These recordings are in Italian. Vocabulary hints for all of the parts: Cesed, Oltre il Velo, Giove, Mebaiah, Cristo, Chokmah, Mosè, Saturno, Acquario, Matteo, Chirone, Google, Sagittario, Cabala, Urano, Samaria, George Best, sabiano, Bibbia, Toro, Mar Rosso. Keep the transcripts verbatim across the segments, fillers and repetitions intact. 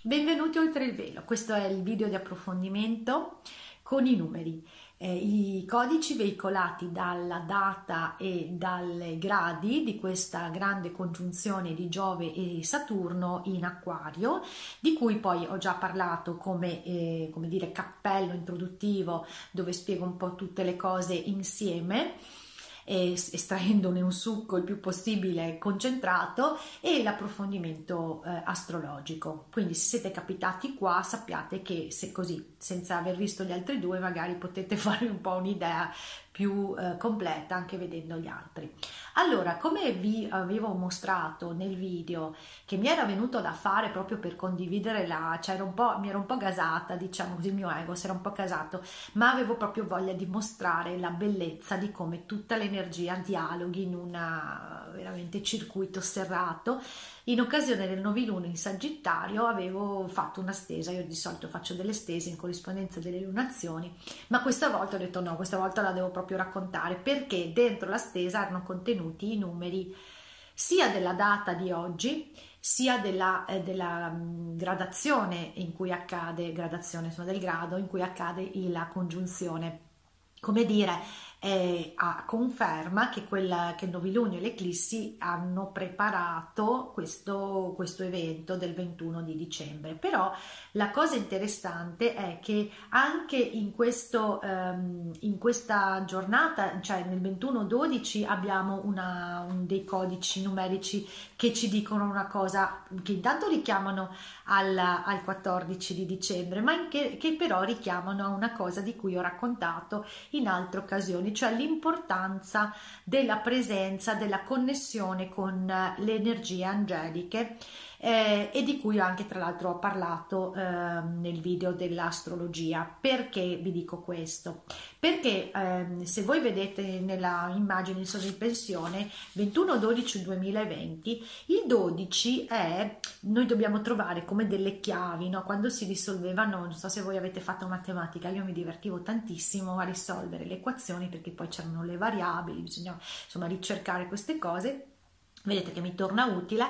Benvenuti Oltre il Velo, questo è il video di approfondimento con i numeri, eh, i codici veicolati dalla data e dai gradi di questa grande congiunzione di Giove e Saturno in Acquario, di cui poi ho già parlato come, eh, come dire, cappello introduttivo, dove spiego un po' tutte le cose insieme, eh, estraendone un succo il più possibile concentrato, e l'approfondimento eh, astrologico. Quindi se siete capitati qua sappiate che, se così, senza aver visto gli altri due, magari potete fare un po' un'idea più eh, completa anche vedendo gli altri. Allora, come vi avevo mostrato nel video che mi era venuto da fare proprio per condividere la, cioè era un po', mi ero un po' gasata, diciamo così, il mio ego si era un po' gasato, ma avevo proprio voglia di mostrare la bellezza di come tutta l'energia dialoghi in una veramente circuito serrato. In occasione del novilunio in Sagittario avevo fatto una stesa, io di solito faccio delle stese in corrispondenza delle lunazioni, ma questa volta ho detto no, questa volta la devo proprio raccontare, perché dentro la stesa erano contenuti i numeri sia della data di oggi, sia della, eh, della gradazione in cui accade, gradazione insomma del grado in cui accade la congiunzione. Come dire, eh, a conferma che, quella, che il novilunio e l'eclissi hanno preparato questo, questo evento del ventuno di dicembre. Però la cosa interessante è che anche in, questo, ehm, in questa giornata, cioè nel ventuno dodici, abbiamo una, un dei codici numerici che ci dicono una cosa, che intanto richiamano al, al quattordici di dicembre, ma che, che però richiamano a una cosa di cui ho raccontato in altre occasioni, cioè l'importanza della presenza, della connessione con le energie angeliche, eh, e di cui anche tra l'altro ho parlato eh, nel video dell'astrologia. Perché vi dico questo? Perché eh, se voi vedete nella immagine in sovrimpressione ventuno dodici duemilaventi, il dodici è, noi dobbiamo trovare come delle chiavi, no? Quando si risolvevano, non so se voi avete fatto matematica, io mi divertivo tantissimo a risolvere le equazioni, perché poi c'erano le variabili, bisognava insomma ricercare queste cose. Vedete che mi torna utile.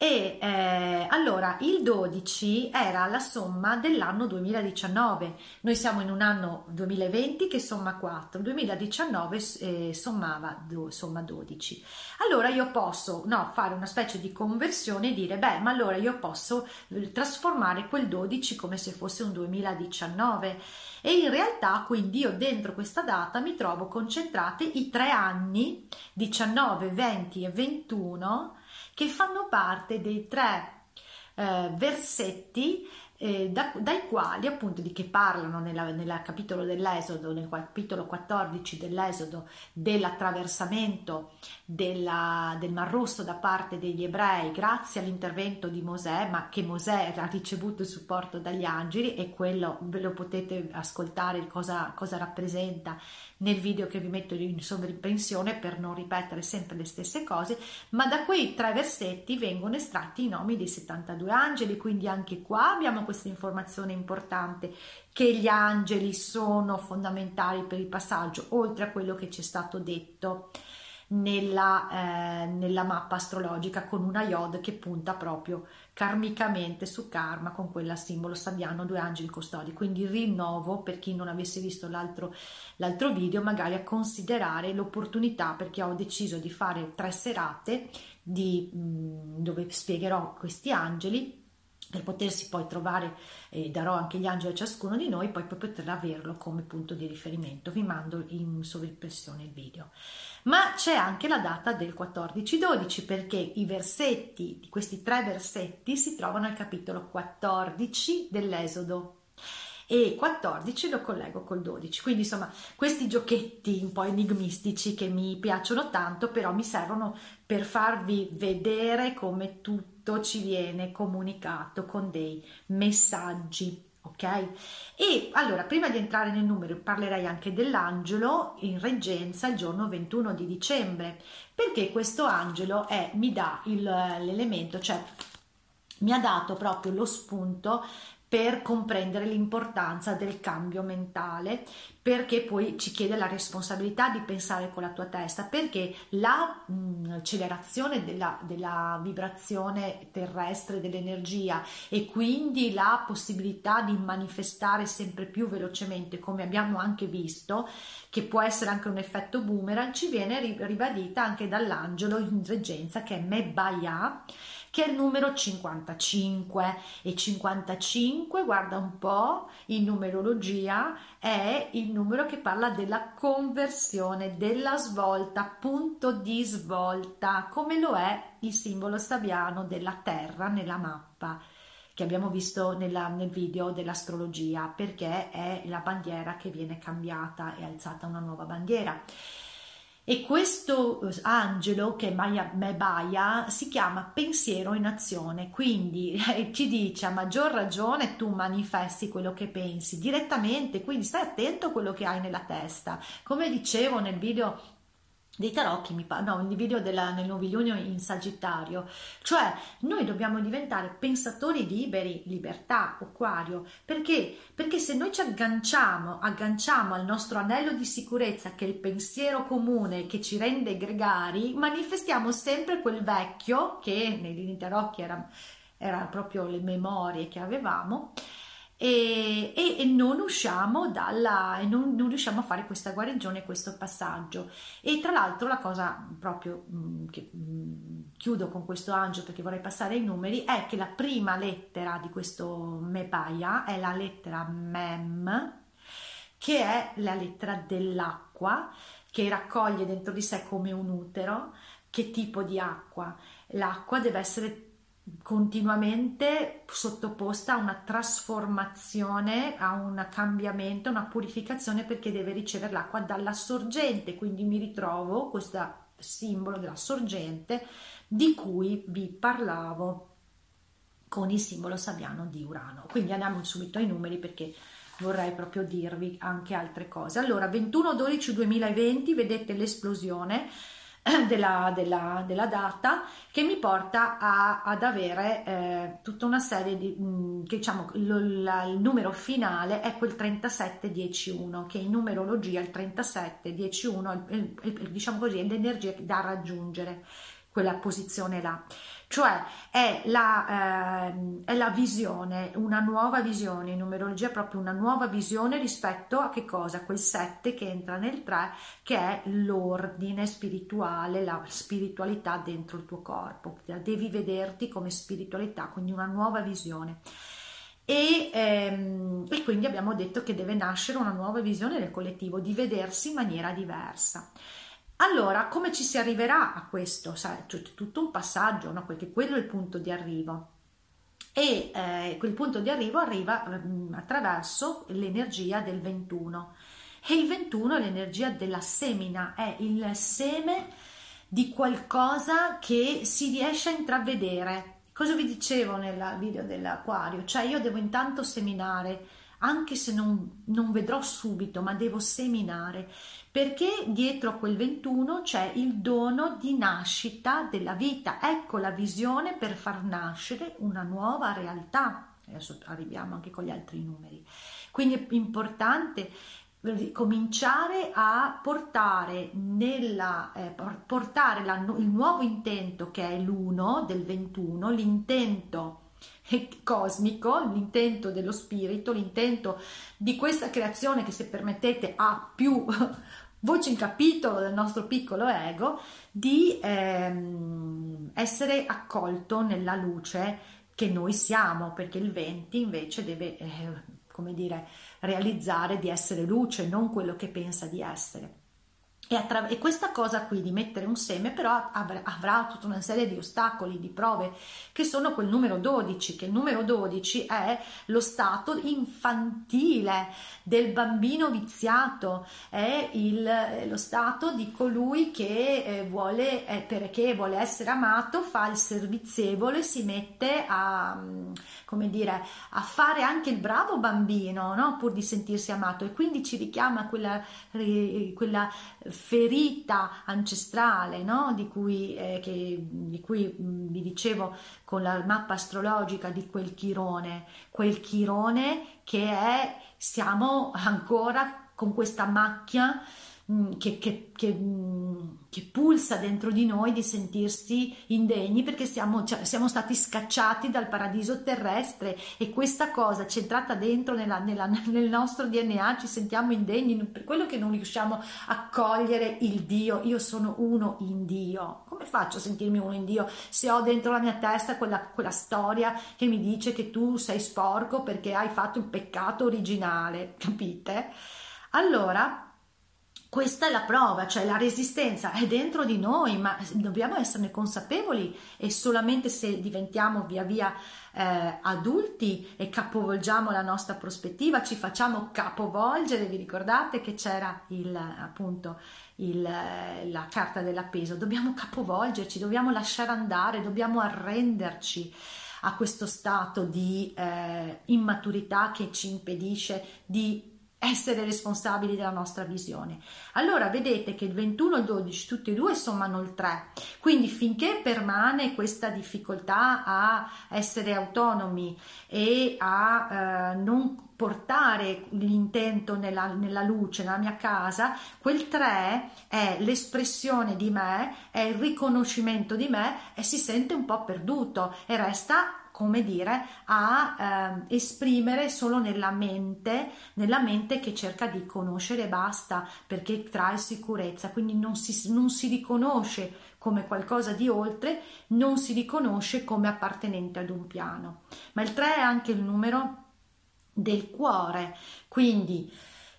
E eh, allora il dodici era la somma dell'anno duemiladiciannove. Noi siamo in un anno duemilaventi che somma quattro, duemiladiciannove eh, sommava do, somma dodici. Allora io posso no, fare una specie di conversione e dire beh, ma allora io posso trasformare quel dodici come se fosse un duemiladiciannove, e in realtà quindi io dentro questa data mi trovo concentrati i tre anni diciannove, venti e ventuno, che fanno parte dei tre eh, versetti eh, da, dai quali, appunto, di che parlano nel capitolo dell'Esodo, nel capitolo quattordici dell'Esodo, dell'attraversamento della, del Mar Rosso da parte degli ebrei grazie all'intervento di Mosè, ma che Mosè ha ricevuto il supporto dagli angeli, e quello ve lo potete ascoltare cosa, cosa rappresenta nel video che vi metto in sovrimpressione, per non ripetere sempre le stesse cose. Ma da quei tre versetti vengono estratti i nomi dei settantadue angeli, quindi anche qua abbiamo questa informazione importante, che gli angeli sono fondamentali per il passaggio, oltre a quello che ci è stato detto nella, eh, nella mappa astrologica, con una iod che punta proprio karmicamente su karma, con quella simbolo sabiano, due angeli custodi. Quindi rinnovo, per chi non avesse visto l'altro l'altro video, magari a considerare l'opportunità, perché ho deciso di fare tre serate di, mh, dove spiegherò questi angeli, per potersi poi trovare, eh, darò anche gli angeli a ciascuno di noi, poi per poter averlo come punto di riferimento. Vi mando in sovrimpressione il video. Ma c'è anche la data del quattordici dodici, perché i versetti, questi tre versetti, si trovano al capitolo quattordici dell'Esodo, e quattordici lo collego col dodici. Quindi insomma questi giochetti un po' enigmistici che mi piacciono tanto, però mi servono per farvi vedere come tutto scritto, ci viene comunicato con dei messaggi. Ok? E allora, prima di entrare nel numero, parlerai anche dell'angelo in reggenza il giorno ventuno di dicembre, perché questo angelo è, mi dà l'elemento, cioè mi ha dato proprio lo spunto per comprendere l'importanza del cambio mentale, perché poi ci chiede la responsabilità di pensare con la tua testa, perché l'accelerazione della, della vibrazione terrestre dell'energia e quindi la possibilità di manifestare sempre più velocemente, come abbiamo anche visto, che può essere anche un effetto boomerang, ci viene ribadita anche dall'angelo in reggenza che è Mebaiah, che è il numero cinquantacinque, e cinquantacinque, guarda un po', in numerologia è il numero che parla della conversione, della svolta, punto di svolta, come lo è il simbolo sabiano della Terra nella mappa che abbiamo visto nella, nel video dell'astrologia, perché è la bandiera che viene cambiata e alzata una nuova bandiera. E questo angelo, che è Mebaiah, si chiama pensiero in azione, quindi eh, ci dice a maggior ragione tu manifesti quello che pensi direttamente, quindi stai attento a quello che hai nella testa. Come dicevo nel video dei tarocchi, mi pa- no, nel video della, nel novilunio in Sagittario, cioè noi dobbiamo diventare pensatori liberi, libertà, Acquario, perché? Perché se noi ci agganciamo, agganciamo al nostro anello di sicurezza che è il pensiero comune che ci rende gregari, manifestiamo sempre quel vecchio che nei tarocchi era, era proprio le memorie che avevamo, E, e, e non usciamo dalla e non, non riusciamo a fare questa guarigione, questo passaggio. E tra l'altro la cosa proprio mh, che mh, chiudo con questo angelo, perché vorrei passare ai numeri, è che la prima lettera di questo Mebaiah è la lettera Mem, che è la lettera dell'acqua, che raccoglie dentro di sé come un utero che tipo di acqua. L'acqua deve essere continuamente sottoposta a una trasformazione, a un cambiamento, una purificazione, perché deve ricevere l'acqua dalla sorgente. Quindi mi ritrovo questo simbolo della sorgente di cui vi parlavo con il simbolo sabiano di Urano. Quindi andiamo subito ai numeri, perché vorrei proprio dirvi anche altre cose. Allora, ventuno dodici duemilaventi, vedete l'esplosione Della, della, della data, che mi porta a, ad avere eh, tutta una serie di mh, che diciamo lo, la, il numero finale è quel trentasette dieci uno, che in numerologia il trentasette dieci uno è, è, è, diciamo così, è l'energia da raggiungere quella posizione là, cioè è la, eh, è la visione, una nuova visione. In numerologia è proprio una nuova visione rispetto a che cosa? Quel sette che entra nel tre, che è l'ordine spirituale, la spiritualità dentro il tuo corpo, devi vederti come spiritualità, quindi una nuova visione. E, ehm, e quindi abbiamo detto che deve nascere una nuova visione del collettivo, di vedersi in maniera diversa. Allora, come ci si arriverà a questo? C'è tutto un passaggio, no? Perché quello è il punto di arrivo, e eh, quel punto di arrivo arriva mh, attraverso l'energia del ventuno, e il ventuno è l'energia della semina, è il seme di qualcosa che si riesce a intravedere. Cosa vi dicevo nel video dell'Acquario? Cioè io devo intanto seminare, anche se non, non vedrò subito, ma devo seminare, perché dietro a quel ventuno c'è il dono di nascita della vita. Ecco la visione per far nascere una nuova realtà. Adesso arriviamo anche con gli altri numeri, quindi è importante cominciare a portare, nella, eh, portare la, il nuovo intento, che è l'uno del ventuno, l'intento cosmico, l'intento dello spirito, l'intento di questa creazione che, se permettete, ha più voce in capitolo del nostro piccolo ego, di ehm, essere accolto nella luce che noi siamo, perché il venti invece deve eh, come dire, realizzare di essere luce, non quello che pensa di essere. E, attra- e questa cosa qui di mettere un seme però av- avrà tutta una serie di ostacoli, di prove, che sono quel numero dodici, che il numero dodici è lo stato infantile del bambino viziato, è il, lo stato di colui che eh, vuole, eh, perché vuole essere amato, fa il servizievole, si mette a, come dire, a fare anche il bravo bambino, no? Pur di sentirsi amato, e quindi ci richiama quella, eh, quella ferita ancestrale, no? di, cui, eh, che, di cui vi dicevo con la mappa astrologica, di quel Chirone, quel Chirone che è, siamo ancora con questa macchia mh, che, che, che, mh, che pulsa dentro di noi di sentirsi indegni, perché siamo, cioè, siamo stati scacciati dal paradiso terrestre, e questa cosa c'è entrata dentro nella, nella, nel nostro D N A, ci sentiamo indegni per quello che non riusciamo a cogliere il Dio. Io sono uno in Dio, come faccio a sentirmi uno in Dio se ho dentro la mia testa quella, quella storia che mi dice che tu sei sporco perché hai fatto il peccato originale, capite? Allora questa è la prova, cioè la resistenza è dentro di noi, ma dobbiamo esserne consapevoli, e solamente se diventiamo via via eh, adulti e capovolgiamo la nostra prospettiva, ci facciamo capovolgere. Vi ricordate che c'era il, appunto il, la carta dell'appeso? Dobbiamo capovolgerci, dobbiamo lasciare andare, dobbiamo arrenderci a questo stato di eh, immaturità che ci impedisce di essere responsabili della nostra visione. Allora vedete che il ventuno e il dodici tutti e due sommano il tre, quindi finché permane questa difficoltà a essere autonomi e a eh, non portare l'intento nella, nella luce, nella mia casa, quel tre è l'espressione di me, è il riconoscimento di me, e si sente un po' perduto e resta, come dire, a eh, esprimere solo nella mente, nella mente che cerca di conoscere e basta, perché trae sicurezza, quindi non si, non si riconosce come qualcosa di oltre, non si riconosce come appartenente ad un piano. Ma il tre è anche il numero del cuore, quindi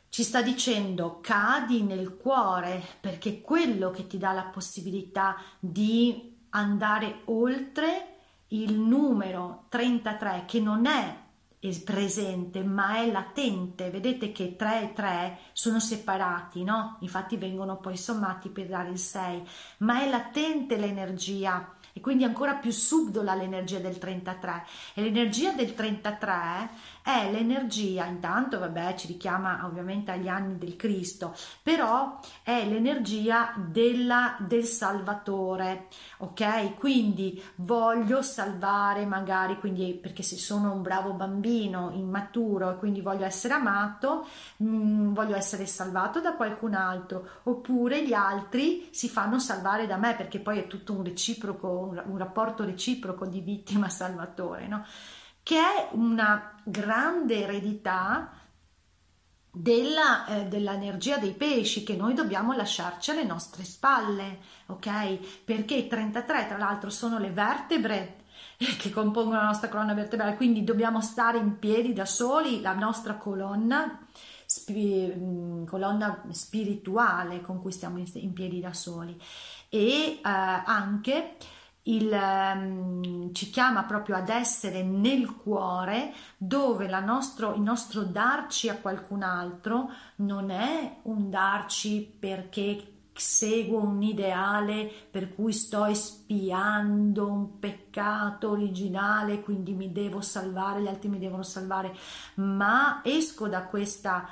ci sta dicendo cadi nel cuore, perché quello che ti dà la possibilità di andare oltre il numero trentatré, che non è presente ma è latente. Vedete che tre e tre sono separati, no? Infatti vengono poi sommati per dare il sei, ma è latente l'energia, e quindi ancora più subdola l'energia del trentatré. E l'energia del trentatré è l'energia, intanto vabbè ci richiama ovviamente agli anni del Cristo, però è l'energia della, del Salvatore, ok? Quindi voglio salvare magari, quindi perché se sono un bravo bambino immaturo e quindi voglio essere amato, mh, voglio essere salvato da qualcun altro, oppure gli altri si fanno salvare da me, perché poi è tutto un reciproco, un rapporto reciproco di vittima salvatore, no? Che è una grande eredità della, eh, dell'energia dei pesci, che noi dobbiamo lasciarci alle nostre spalle, ok? Perché i trentatré tra l'altro sono le vertebre che compongono la nostra colonna vertebrale, quindi dobbiamo stare in piedi da soli, la nostra colonna Spi- colonna spirituale con cui stiamo in, in piedi da soli, e eh, anche il, um, ci chiama proprio ad essere nel cuore, dove la nostro, il nostro darci a qualcun altro non è un darci perché seguo un ideale, per cui sto espiando un peccato originale, quindi mi devo salvare, gli altri mi devono salvare, ma esco da questa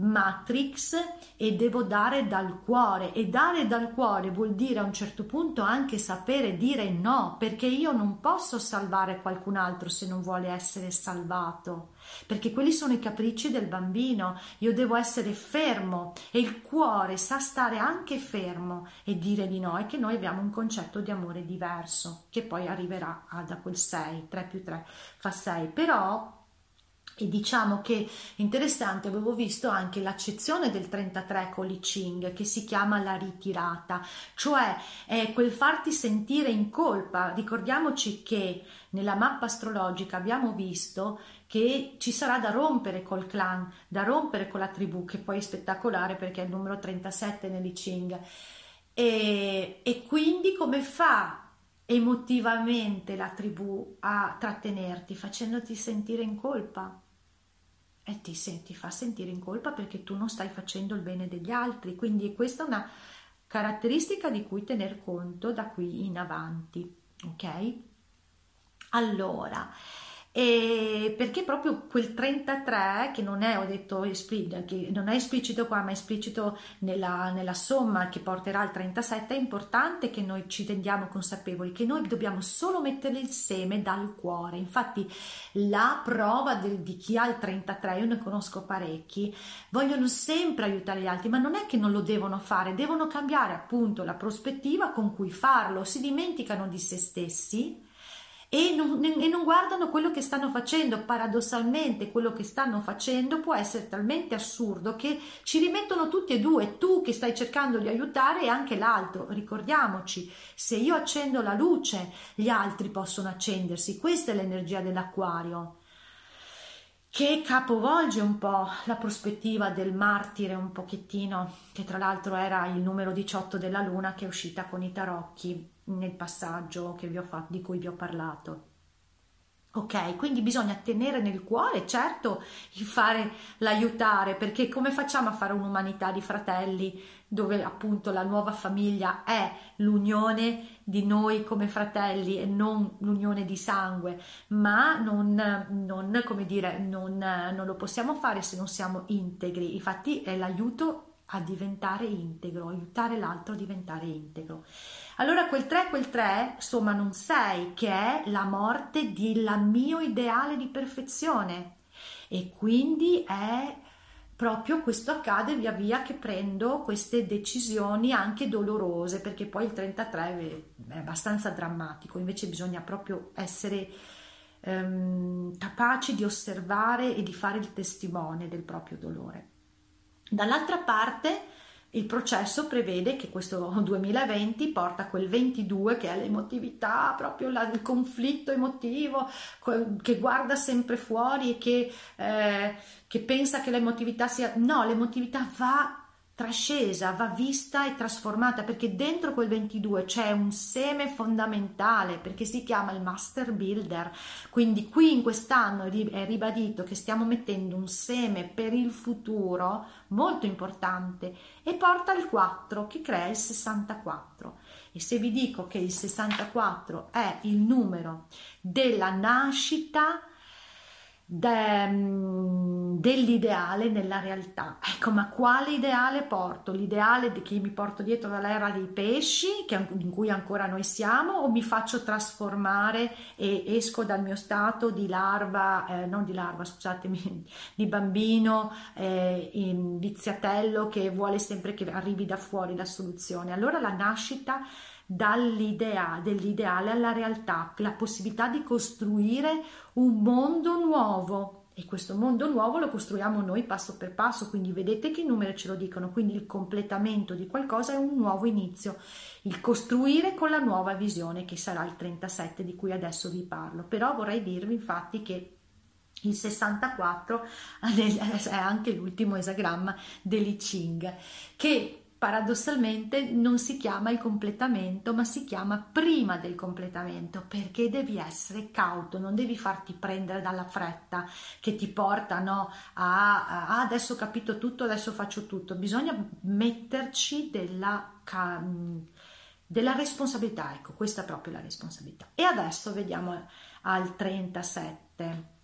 matrix e devo dare dal cuore, e dare dal cuore vuol dire a un certo punto anche sapere dire no, perché io non posso salvare qualcun altro se non vuole essere salvato, perché quelli sono i capricci del bambino. Io devo essere fermo, e il cuore sa stare anche fermo e dire di no, e che noi abbiamo un concetto di amore diverso, che poi arriverà a, da quel sei, tre più tre fa sei, però E diciamo che interessante, avevo visto anche l'accezione del trentatré con l'I Ching, che si chiama la ritirata, cioè è quel farti sentire in colpa. Ricordiamoci che nella mappa astrologica abbiamo visto che ci sarà da rompere col clan, da rompere con la tribù, che poi è spettacolare perché è il numero trentasette nell'I Ching. E, e quindi come fa emotivamente la tribù a trattenerti? Facendoti sentire in colpa. E ti, ti fa sentire in colpa perché tu non stai facendo il bene degli altri. Quindi questa è una caratteristica di cui tener conto da qui in avanti, ok? Allora, e perché proprio quel trentatré, che non è, ho detto, che non è esplicito qua, ma è esplicito nella, nella somma che porterà al trentasette, è importante che noi ci rendiamo consapevoli che noi dobbiamo solo mettere il seme dal cuore. Infatti la prova del, di chi ha il trentatré, io ne conosco parecchi, vogliono sempre aiutare gli altri, ma non è che non lo devono fare, devono cambiare appunto la prospettiva con cui farlo. Si dimenticano di se stessi E non, e non guardano quello che stanno facendo. Paradossalmente quello che stanno facendo può essere talmente assurdo che ci rimettono tutti e due, tu che stai cercando di aiutare e anche l'altro. Ricordiamoci, se io accendo la luce, gli altri possono accendersi. Questa è l'energia dell'Acquario, che capovolge un po' la prospettiva del martire un pochettino, che tra l'altro era il numero diciotto della luna, che è uscita con i tarocchi nel passaggio che vi ho fatto, di cui vi ho parlato. Ok, quindi bisogna tenere nel cuore, certo, il fare l'aiutare, perché come facciamo a fare un'umanità di fratelli, dove appunto la nuova famiglia è l'unione di noi come fratelli e non l'unione di sangue? Ma non, non come dire, non, non lo possiamo fare se non siamo integri. Infatti è l'aiuto a diventare integro, aiutare l'altro a diventare integro. Allora quel tre, quel tre, insomma non sei, che è la morte del mio ideale di perfezione, e quindi è proprio questo, accade via via che prendo queste decisioni anche dolorose, perché poi il trentatré è abbastanza drammatico. Invece bisogna proprio essere ehm, capaci di osservare e di fare il testimone del proprio dolore. Dall'altra parte il processo prevede che questo duemilaventi porta quel ventidue, che è l'emotività, proprio la, il conflitto emotivo, che guarda sempre fuori e che, eh, che pensa che l'emotività sia... No, l'emotività va trascesa, va vista e trasformata, perché dentro quel ventidue c'è un seme fondamentale, perché si chiama il Master Builder. Quindi qui in quest'anno è ribadito che stiamo mettendo un seme per il futuro molto importante, e porta il quattro, che crea il sessantaquattro. E se vi dico che il sessantaquattro è il numero della nascita dell'ideale nella realtà, ecco, ma quale ideale porto? L'ideale che mi porto dietro dall'era dei pesci, che, in cui ancora noi siamo, o mi faccio trasformare e esco dal mio stato di larva, eh, non di larva, scusatemi, di bambino eh, in viziatello, che vuole sempre che arrivi da fuori la soluzione? Allora la nascita dall'idea dell'ideale alla realtà, la possibilità di costruire un mondo nuovo, e questo mondo nuovo lo costruiamo noi passo per passo. Quindi vedete che i numeri ce lo dicono, quindi il completamento di qualcosa è un nuovo inizio, il costruire con la nuova visione, che sarà il trentasette di cui adesso vi parlo. Però vorrei dirvi infatti che il sessantaquattro è anche l'ultimo esagramma dell'I Ching, che paradossalmente non si chiama il completamento, ma si chiama prima del completamento, perché devi essere cauto, non devi farti prendere dalla fretta che ti porta, no, a, a adesso ho capito tutto, adesso faccio tutto. Bisogna metterci della, della responsabilità, ecco, questa è proprio la responsabilità. E adesso vediamo al trentasette.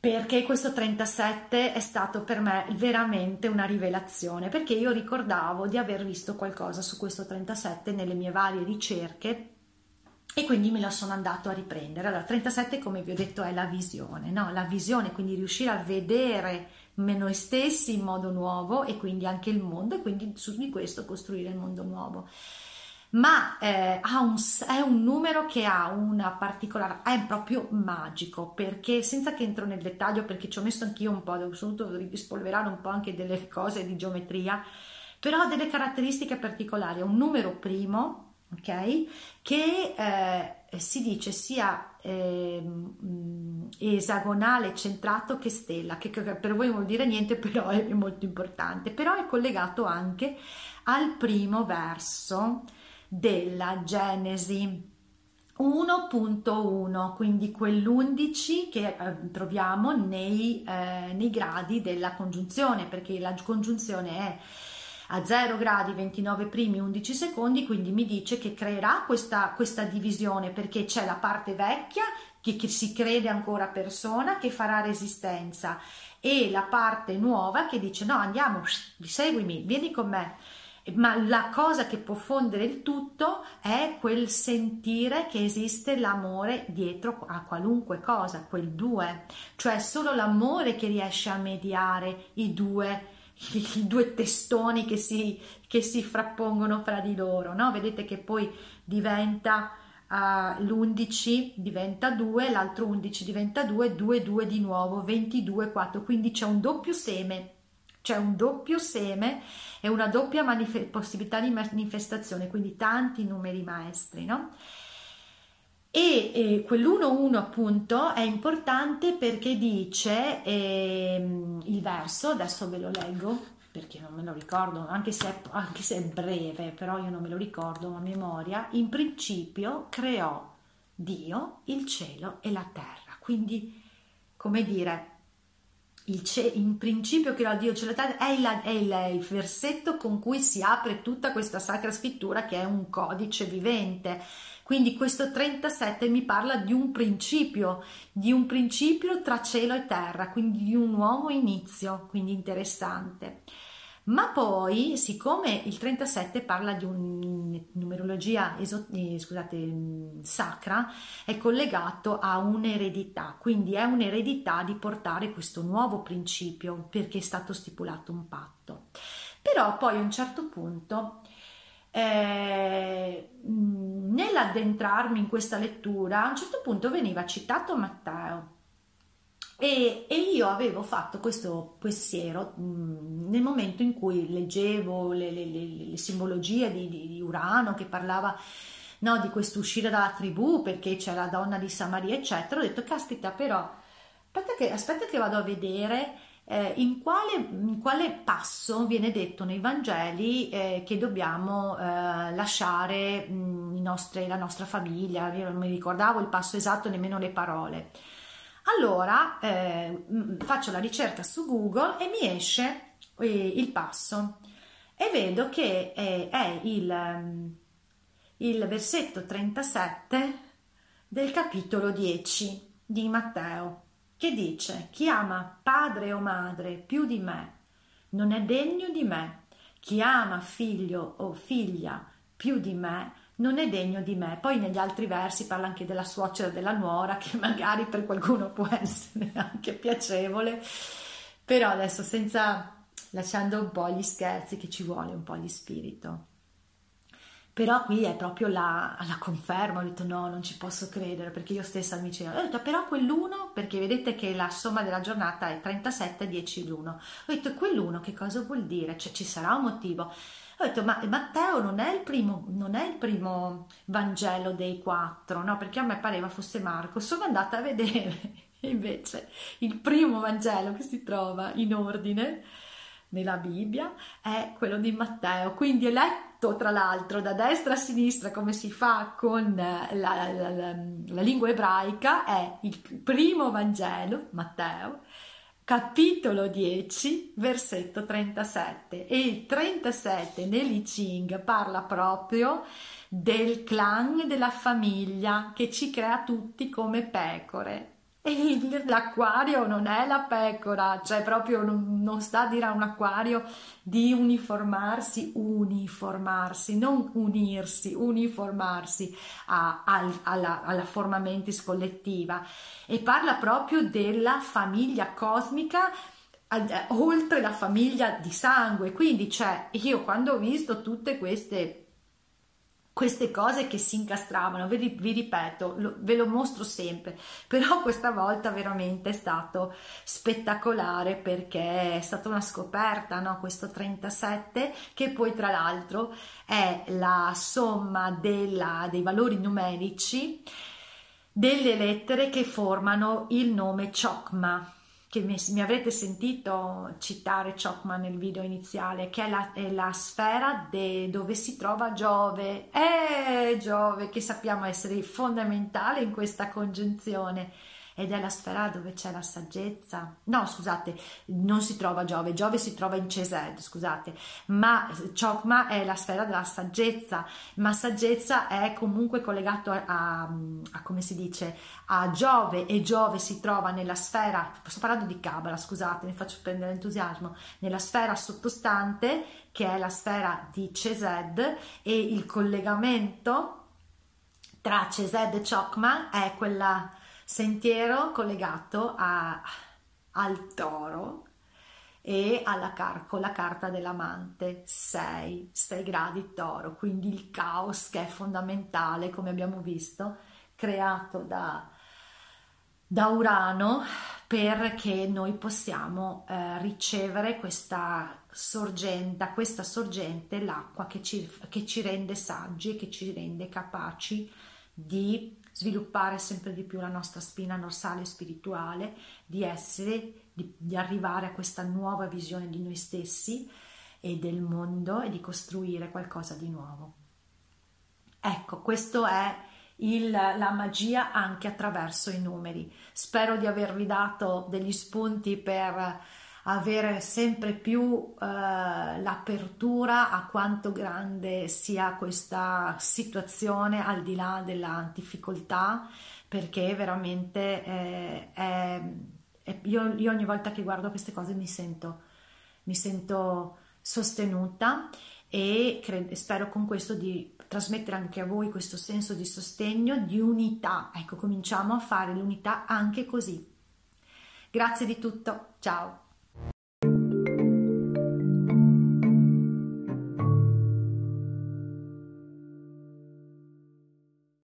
Perché questo trentasette è stato per me veramente una rivelazione, perché io ricordavo di aver visto qualcosa su questo trentasette nelle mie varie ricerche, e quindi me la sono andato a riprendere. Allora, trentasette, come vi ho detto, è la visione, no? La visione, quindi riuscire a vedere noi stessi in modo nuovo, e quindi anche il mondo, e quindi su di questo costruire il mondo nuovo. ma eh, ha un, è un numero che ha una particolare, è proprio magico, perché senza che entro nel dettaglio, perché ci ho messo anch'io un po', ho dovuto rispolverare un po' anche delle cose di geometria, però ha delle caratteristiche particolari, è un numero primo, ok, che eh, si dice sia eh, esagonale, centrato che stella, che, che per voi non vuol dire niente, però è molto importante, però è collegato anche al primo verso della Genesi uno punto uno, quindi quell'undici che eh, troviamo nei, eh, nei gradi della congiunzione, perché la congiunzione è a zero gradi ventinove primi undici secondi, quindi mi dice che creerà questa, questa divisione, perché c'è la parte vecchia che, che si crede ancora persona, che farà resistenza, e la parte nuova che dice no, andiamo, seguimi, vieni con me. Ma la cosa che può fondere il tutto è quel sentire che esiste l'amore dietro a qualunque cosa, quel due, cioè solo l'amore che riesce a mediare i due, i due testoni che si, che si frappongono fra di loro, no? Vedete che poi diventa uh, l'undici diventa due, l'altro undici diventa due, due, due di nuovo, ventidue, quattro, quindi c'è un doppio seme, c'è un doppio seme e una doppia possibilità di manifestazione, quindi tanti numeri maestri, no? E eh, quell'uno uno appunto è importante perché dice eh, il verso, adesso ve lo leggo perché non me lo ricordo, anche se, è, anche se è breve, però io non me lo ricordo a memoria. In principio creò Dio il cielo e la terra, quindi come dire, il ce, in principio creò Dio il cielo e la terra è il, è, il, è il versetto con cui si apre tutta questa sacra scrittura, che è un codice vivente. Quindi questo trentasette mi parla di un principio, di un principio tra cielo e terra, quindi di un nuovo inizio, quindi interessante. Ma poi, siccome il trentasette parla di una numerologia esot- eh, scusate, sacra, è collegato a un'eredità, quindi è un'eredità di portare questo nuovo principio, perché è stato stipulato un patto. Però poi a un certo punto... Eh, nell'addentrarmi in questa lettura, a un certo punto veniva citato Matteo e, e io avevo fatto questo pensiero mh, nel momento in cui leggevo le, le, le, le simbologie di, di, di Urano, che parlava, no, di questo uscire dalla tribù perché c'è la donna di Samaria eccetera. Ho detto caspita, però aspetta che, aspetta che vado a vedere Eh, in, quale, in quale passo viene detto nei Vangeli eh, che dobbiamo eh, lasciare mh, i nostri, la nostra famiglia. Io non mi ricordavo il passo esatto, nemmeno le parole. Allora eh, faccio la ricerca su Google e mi esce eh, il passo e vedo che eh, è il, il versetto trentasette del capitolo dieci di Matteo, che dice: chi ama padre o madre più di me non è degno di me, chi ama figlio o figlia più di me non è degno di me. Poi negli altri versi parla anche della suocera e della nuora, che magari per qualcuno può essere anche piacevole, però adesso senza, lasciando un po' gli scherzi, che ci vuole un po' di spirito. Però qui è proprio la, la conferma, ho detto no, non ci posso credere, perché io stessa mi dicevo, ho detto però quell'uno, perché vedete che la somma della giornata è trentasette, dieci, l'uno, ho detto quell'uno che cosa vuol dire? Cioè ci sarà un motivo? Ho detto ma Matteo non è il primo, non è il primo Vangelo dei quattro, no, perché a me pareva fosse Marco. Sono andata a vedere invece il primo Vangelo che si trova in ordine nella Bibbia è quello di Matteo, quindi è letto tra l'altro da destra a sinistra come si fa con la, la, la, la lingua ebraica. È il primo Vangelo, Matteo, capitolo dieci, versetto trentasette, e il trentasette nell'I Ching parla proprio del clan, della famiglia che ci crea tutti come pecore. E l'acquario non è la pecora, cioè proprio non, non sta a dire a un acquario di uniformarsi, uniformarsi, non unirsi, uniformarsi a, al, alla, alla forma mentis collettiva, e parla proprio della famiglia cosmica oltre la famiglia di sangue. Quindi cioè, io quando ho visto tutte queste queste cose che si incastravano, vi, vi ripeto, lo, ve lo mostro sempre, però questa volta veramente è stato spettacolare, perché è stata una scoperta, no? Questo trentasette, che poi tra l'altro è la somma della, dei valori numerici delle lettere che formano il nome Chokmah, che mi, mi avrete sentito citare Chokmah nel video iniziale, che è la, è la sfera de, dove si trova Giove, eh, Giove che sappiamo essere fondamentale in questa congiunzione, ed è la sfera dove c'è la saggezza. No, scusate, non si trova Giove, Giove si trova in Cesed, scusate, ma Chokmah è la sfera della saggezza, ma saggezza è comunque collegato a, a, a come si dice, a Giove, e Giove si trova nella sfera, sto parlando di Cabala, scusate, mi faccio prendere entusiasmo, nella sfera sottostante, che è la sfera di Cesed, e il collegamento tra Cesed e Chokmah è quella sentiero collegato a, al toro e alla car- con la carta dell'amante, sei gradi toro, quindi il caos, che è fondamentale, come abbiamo visto, creato da, da Urano, perché noi possiamo eh, ricevere questa sorgente, questa sorgente, l'acqua che ci, che ci rende saggi e che ci rende capaci di sviluppare sempre di più la nostra spina dorsale spirituale, di essere, di, di arrivare a questa nuova visione di noi stessi e del mondo e di costruire qualcosa di nuovo. Ecco, questo è il, la magia anche attraverso i numeri. Spero di avervi dato degli spunti per avere sempre più eh, l'apertura a quanto grande sia questa situazione al di là della difficoltà, perché veramente eh, è, è, io, io ogni volta che guardo queste cose mi sento, mi sento sostenuta, e credo, spero con questo di trasmettere anche a voi questo senso di sostegno, di unità. Ecco, cominciamo a fare l'unità anche così. Grazie di tutto, ciao!